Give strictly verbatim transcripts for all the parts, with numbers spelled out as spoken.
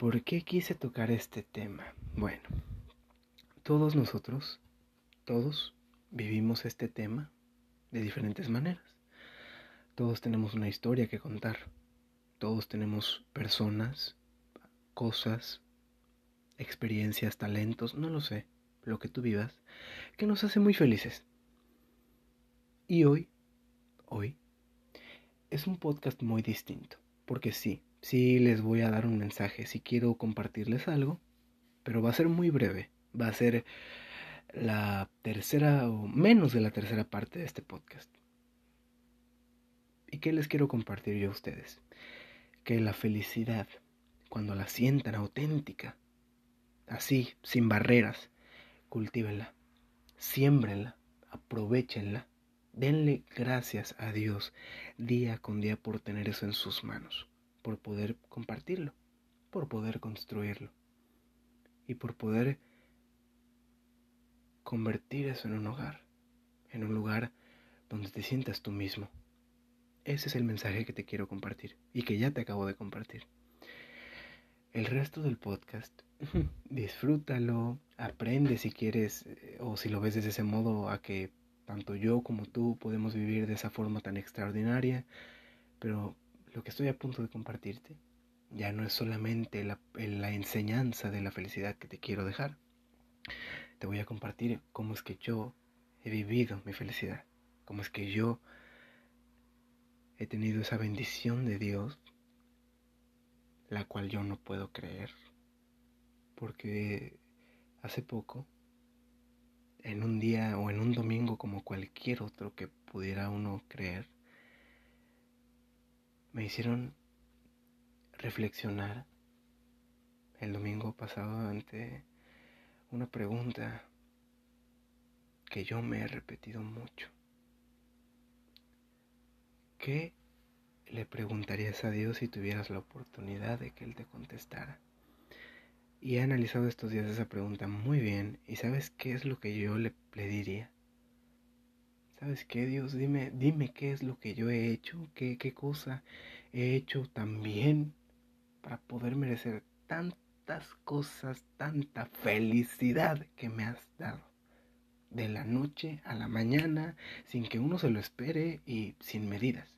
¿Por qué quise tocar este tema? Bueno, todos nosotros, todos vivimos este tema de diferentes maneras. Todos tenemos una historia que contar. Todos tenemos personas, cosas, experiencias, talentos, no lo sé, lo que tú vivas, que nos hace muy felices. Y hoy, hoy, es un podcast muy distinto, porque sí, sí les voy a dar un mensaje, sí quiero compartirles algo, pero va a ser muy breve, va a ser la tercera o menos de la tercera parte de este podcast. ¿Y qué les quiero compartir yo a ustedes? Que la felicidad, cuando la sientan auténtica, así, sin barreras, cultívenla, siémbrenla, aprovechenla, denle gracias a Dios día con día por tener eso en sus manos, por poder compartirlo, por poder construirlo y por poder convertir eso en un hogar, en un lugar donde te sientas tú mismo. Ese es el mensaje que te quiero compartir y que ya te acabo de compartir. El resto del podcast, disfrútalo, aprende si quieres o si lo ves de ese modo a que tanto yo como tú podemos vivir de esa forma tan extraordinaria. Pero lo que estoy a punto de compartirte ya no es solamente la, la enseñanza de la felicidad que te quiero dejar. Te voy a compartir cómo es que yo he vivido mi felicidad, cómo es que yo he tenido esa bendición de Dios, la cual yo no puedo creer, porque hace poco, en un día o en un domingo como cualquier otro que pudiera uno creer, me hicieron reflexionar el domingo pasado ante una pregunta que yo me he repetido mucho. ¿Qué le preguntarías a Dios si tuvieras la oportunidad de que Él te contestara? Y he analizado estos días esa pregunta muy bien. ¿Y sabes qué es lo que yo le, le diría? ¿Sabes qué, Dios? Dime, dime qué es lo que yo he hecho, qué, qué cosa he hecho tan bien para poder merecer tantas cosas, tanta felicidad que me has dado. De la noche a la mañana, sin que uno se lo espere y sin medidas.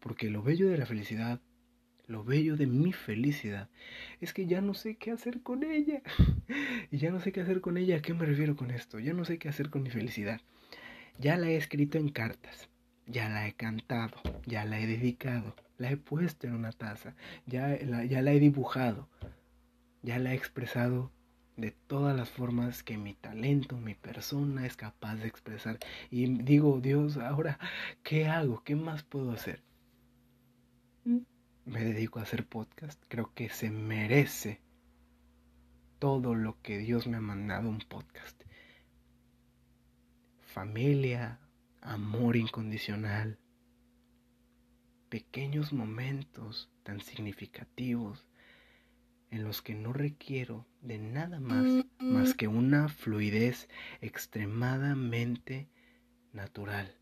Porque lo bello de la felicidad, lo bello de mi felicidad, es que ya no sé qué hacer con ella. Y ya no sé qué hacer con ella. ¿A qué me refiero con esto? Ya no sé qué hacer con mi felicidad. Ya la he escrito en cartas, ya la he cantado, ya la he dedicado, la he puesto en una taza, ya la, ya la he dibujado, ya la he expresado de todas las formas que mi talento, mi persona es capaz de expresar. Y digo, Dios, ahora, ¿qué hago? ¿Qué más puedo hacer? Me dedico a hacer podcast. Creo que se merece todo lo que Dios me ha mandado un podcast. Familia, amor incondicional, pequeños momentos tan significativos en los que no requiero de nada más, más que una fluidez extremadamente natural,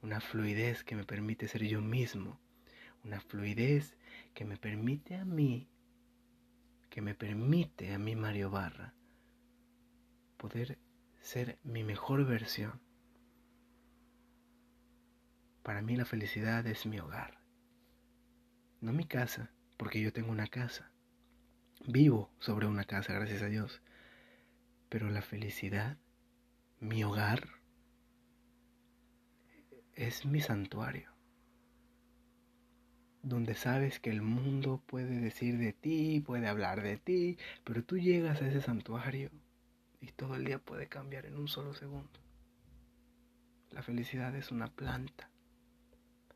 una fluidez que me permite ser yo mismo, una fluidez que me permite a mí, que me permite a mí, Mario Barra, poder ser mi mejor versión. Para mí la felicidad es mi hogar, no mi casa, porque yo tengo una casa. Vivo sobre una casa, gracias a Dios. Pero la felicidad, mi hogar, es mi santuario. Donde sabes que el mundo puede decir de ti, puede hablar de ti, pero tú llegas a ese santuario y todo el día puede cambiar en un solo segundo. La felicidad es una planta.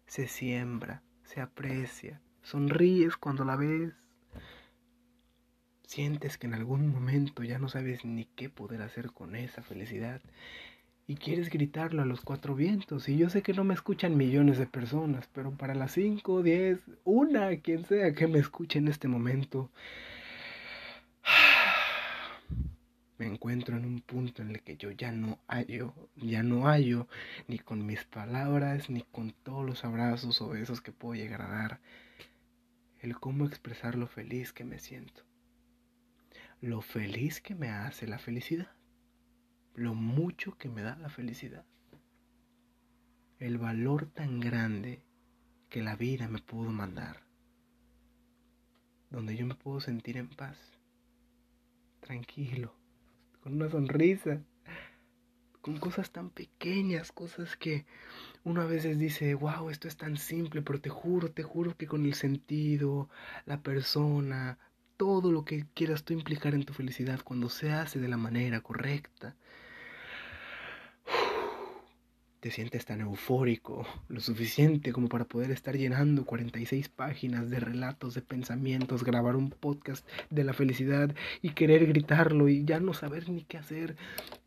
Se siembra, se aprecia, sonríes cuando la ves. Sientes que en algún momento ya no sabes ni qué poder hacer con esa felicidad y quieres gritarlo a los cuatro vientos. Y yo sé que no me escuchan millones de personas, pero para las cinco, diez, una, quien sea que me escuche en este momento, me encuentro en un punto en el que yo ya no hallo, ya no hallo ni con mis palabras, ni con todos los abrazos o besos que puedo llegar a dar, el cómo expresar lo feliz que me siento. lo feliz que me hace la felicidad, lo mucho que me da la felicidad, el valor tan grande que la vida me pudo mandar, donde yo me puedo sentir en paz, tranquilo, con una sonrisa, con cosas tan pequeñas, cosas que uno a veces dice, wow, esto es tan simple, pero te juro, te juro que con el sentido, la persona, todo lo que quieras tú implicar en tu felicidad, cuando se hace de la manera correcta, te sientes tan eufórico, lo suficiente como para poder estar llenando cuarenta y seis páginas de relatos, de pensamientos, grabar un podcast de la felicidad y querer gritarlo y ya no saber ni qué hacer,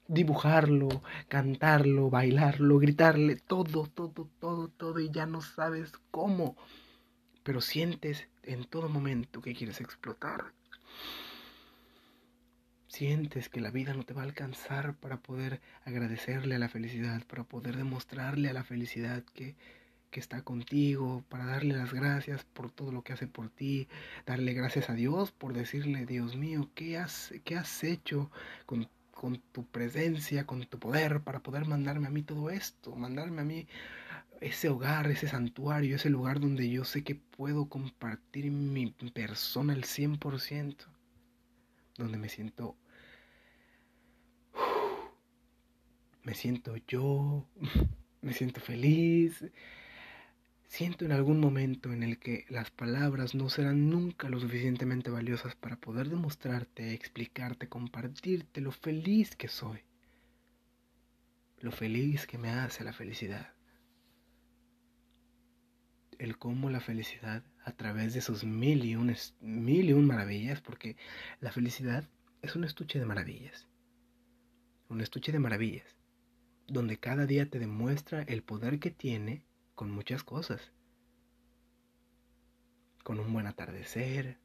dibujarlo, cantarlo, bailarlo, gritarle, todo, todo, todo, todo y ya no sabes cómo, pero sientes en todo momento que quieres explotar. Sientes que la vida no te va a alcanzar para poder agradecerle a la felicidad, para poder demostrarle a la felicidad que, que está contigo, para darle las gracias por todo lo que hace por ti, darle gracias a Dios por decirle, Dios mío, ¿qué has, qué has hecho con, con tu presencia, con tu poder, para poder mandarme a mí todo esto, mandarme a mí ese hogar, ese santuario, ese lugar donde yo sé que puedo compartir mi persona al cien por ciento, donde me siento... Me siento yo, me siento feliz. Siento en algún momento en el que las palabras no serán nunca lo suficientemente valiosas para poder demostrarte, explicarte, compartirte lo feliz que soy. Lo feliz que me hace la felicidad. El cómo la felicidad a través de sus mil y un, mil y un maravillas, porque la felicidad es un estuche de maravillas. Un estuche de maravillas. Donde cada día te demuestra el poder que tiene con muchas cosas. Con un buen atardecer,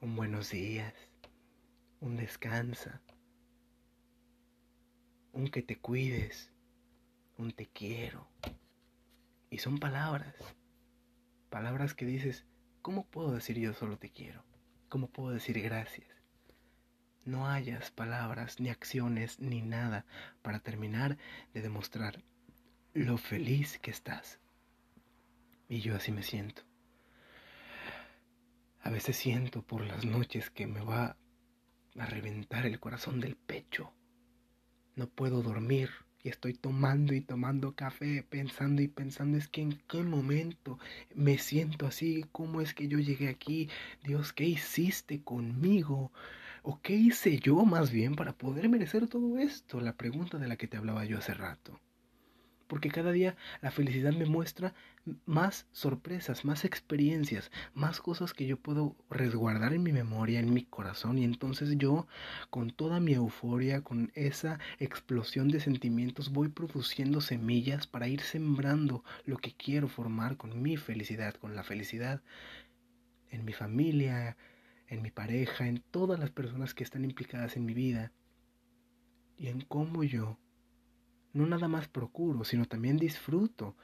un buenos días, un descansa, un que te cuides, un te quiero. Y son palabras, palabras que dices, ¿cómo puedo decir yo solo te quiero? ¿Cómo puedo decir gracias? No hayas palabras, ni acciones, ni nada para terminar de demostrar lo feliz que estás. Y yo así me siento. A veces siento por las noches que me va a reventar el corazón del pecho. No puedo dormir y estoy tomando y tomando café, pensando y pensando, es que en qué momento me siento así, cómo es que yo llegué aquí, Dios, ¿qué hiciste conmigo? ¿O qué hice yo más bien para poder merecer todo esto? La pregunta de la que te hablaba yo hace rato. Porque cada día la felicidad me muestra más sorpresas, más experiencias, más cosas que yo puedo resguardar en mi memoria, en mi corazón. Y entonces yo, con toda mi euforia, con esa explosión de sentimientos, voy produciendo semillas para ir sembrando lo que quiero formar con mi felicidad, con la felicidad en mi familia, en mi pareja, en todas las personas que están implicadas en mi vida y en cómo yo no nada más procuro, sino también disfruto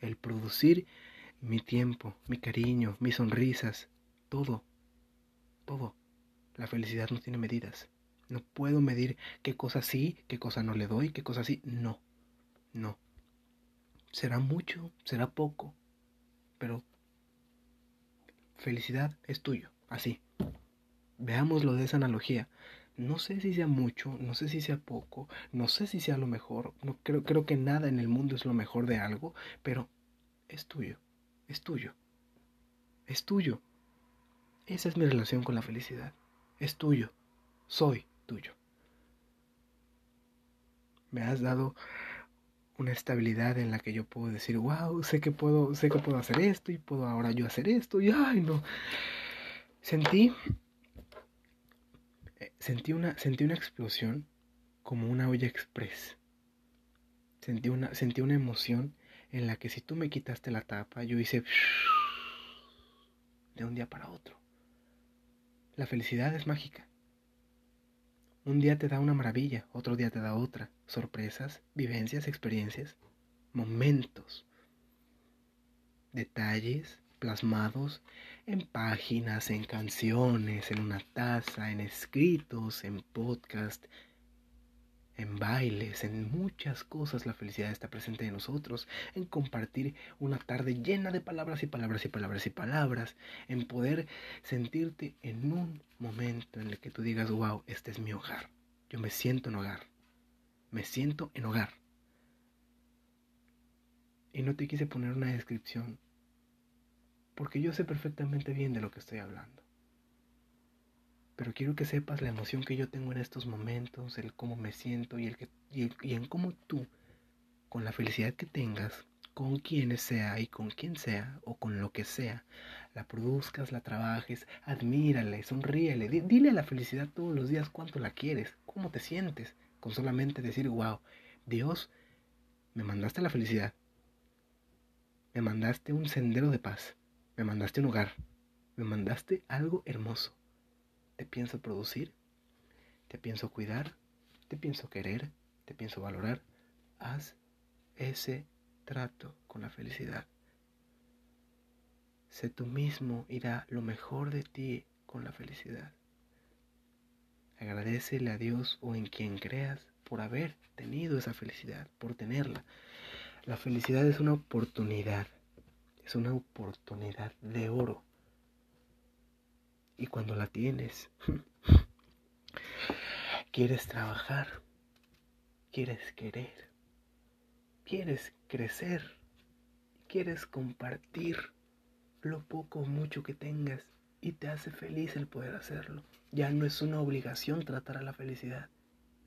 el producir mi tiempo, mi cariño, mis sonrisas, todo, todo. La felicidad no tiene medidas. No puedo medir qué cosa sí, qué cosa no le doy, qué cosa sí, no, no. Será mucho, será poco, pero felicidad es tuyo. Así, veámoslo de esa analogía. No sé si sea mucho, no sé si sea poco, no sé si sea lo mejor, no creo, creo que nada en el mundo es lo mejor de algo, pero es tuyo, es tuyo, es tuyo. Esa es mi relación con la felicidad, es tuyo, soy tuyo. Me has dado una estabilidad en la que yo puedo decir, wow, sé que puedo, sé que puedo hacer esto y puedo ahora yo hacer esto y ay no... Sentí, sentí, una, sentí una explosión como una olla express. Sentí una, sentí una emoción en la que si tú me quitaste la tapa, yo hice de un día para otro. La felicidad es mágica. Un día te da una maravilla, otro día te da otra. Sorpresas, vivencias, experiencias, momentos, detalles plasmados en páginas, en canciones, en una taza, en escritos, en podcast, en bailes, en muchas cosas. La felicidad está presente en nosotros, en compartir una tarde llena de palabras y palabras y palabras y palabras, en poder sentirte en un momento en el que tú digas, wow, este es mi hogar, yo me siento en hogar, me siento en hogar. Y no te quise poner una descripción, porque yo sé perfectamente bien de lo que estoy hablando. Pero quiero que sepas la emoción que yo tengo en estos momentos, el cómo me siento y, el que, y, el, y en cómo tú, con la felicidad que tengas, con quienes sea y con quien sea, o con lo que sea, la produzcas, la trabajes, admírale, sonríele, di, dile a la felicidad todos los días cuánto la quieres, cómo te sientes, con solamente decir, wow, Dios, me mandaste la felicidad, me mandaste un sendero de paz, me mandaste un hogar, me mandaste algo hermoso. Te pienso producir, te pienso cuidar, te pienso querer, te pienso valorar. Haz ese trato con la felicidad. Sé tú mismo y da lo mejor de ti con la felicidad. Agradecele a Dios o en quien creas por haber tenido esa felicidad, por tenerla. La felicidad es una oportunidad, es una oportunidad de oro. Y cuando la tienes, quieres trabajar, quieres querer, quieres crecer, quieres compartir lo poco o mucho que tengas y te hace feliz el poder hacerlo. Ya no es una obligación tratar a la felicidad.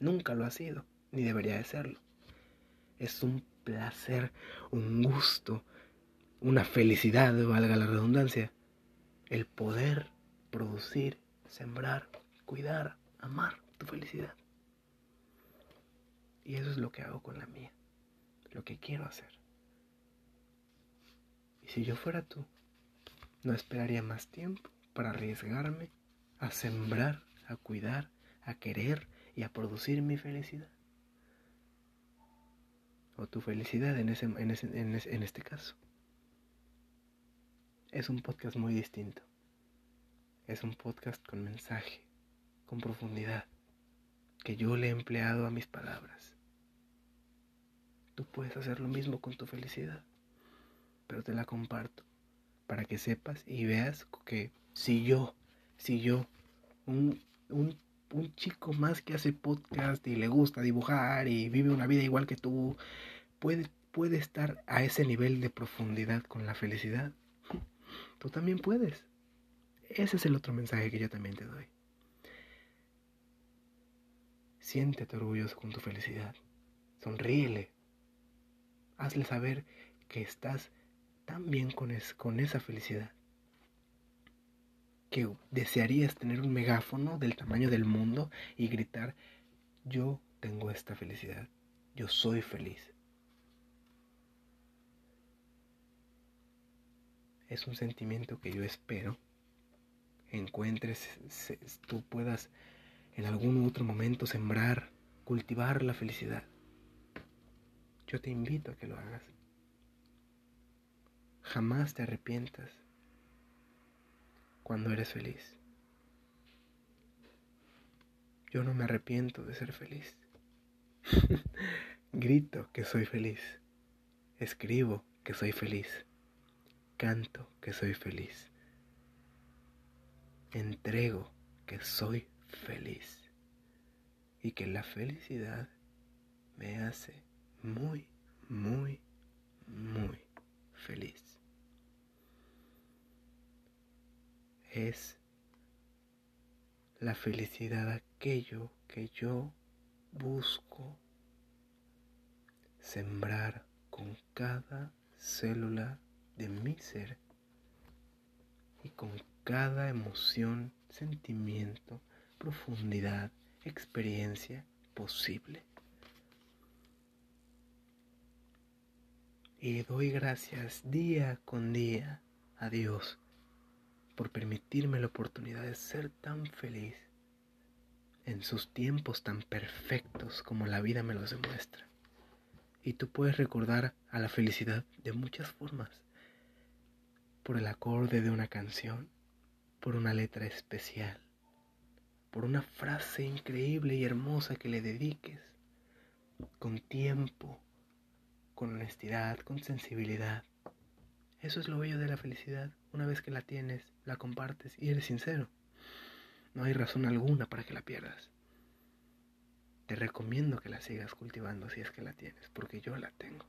Nunca lo ha sido, ni debería de serlo. Es un placer, un gusto, una felicidad, valga la redundancia, el poder producir, sembrar, cuidar, amar tu felicidad. Y eso es lo que hago con la mía, lo que quiero hacer. Y si yo fuera tú, no esperaría más tiempo para arriesgarme a sembrar, a cuidar, a querer y a producir mi felicidad. O tu felicidad en, ese, en, ese, en, ese, en este caso. Es un podcast muy distinto. Es un podcast con mensaje, con profundidad, que yo le he empleado a mis palabras. Tú puedes hacer lo mismo con tu felicidad, pero te la comparto para que sepas y veas que si yo, si yo, un, un, un chico más que hace podcast y le gusta dibujar y vive una vida igual que tú, puede, puede estar a ese nivel de profundidad con la felicidad, tú también puedes. Ese es el otro mensaje que yo también te doy. Siéntete orgulloso con tu felicidad. Sonríele. Hazle saber que estás tan bien con, es, con esa felicidad, que desearías tener un megáfono del tamaño del mundo y gritar, yo tengo esta felicidad, yo soy feliz. Es un sentimiento que yo espero encuentres, se, tú puedas en algún otro momento sembrar, cultivar la felicidad. Yo te invito a que lo hagas. Jamás te arrepientas cuando eres feliz. Yo no me arrepiento de ser feliz. Grito que soy feliz. Escribo que soy feliz. Canto que soy feliz. Entrego que soy feliz y que la felicidad me hace muy, muy, muy feliz. Es la felicidad aquello que yo busco sembrar con cada célula de mi ser y con cada emoción, sentimiento, profundidad, experiencia posible. Y doy gracias día con día a Dios por permitirme la oportunidad de ser tan feliz en sus tiempos tan perfectos como la vida me los demuestra. Y tú puedes recordar a la felicidad de muchas formas. por el acorde de una canción, por una letra especial, por una frase increíble y hermosa que le dediques, con tiempo, con honestidad, con sensibilidad. Eso es lo bello de la felicidad. Una vez que la tienes, la compartes y eres sincero. No hay razón alguna para que la pierdas. Te recomiendo que la sigas cultivando si es que la tienes, porque yo la tengo.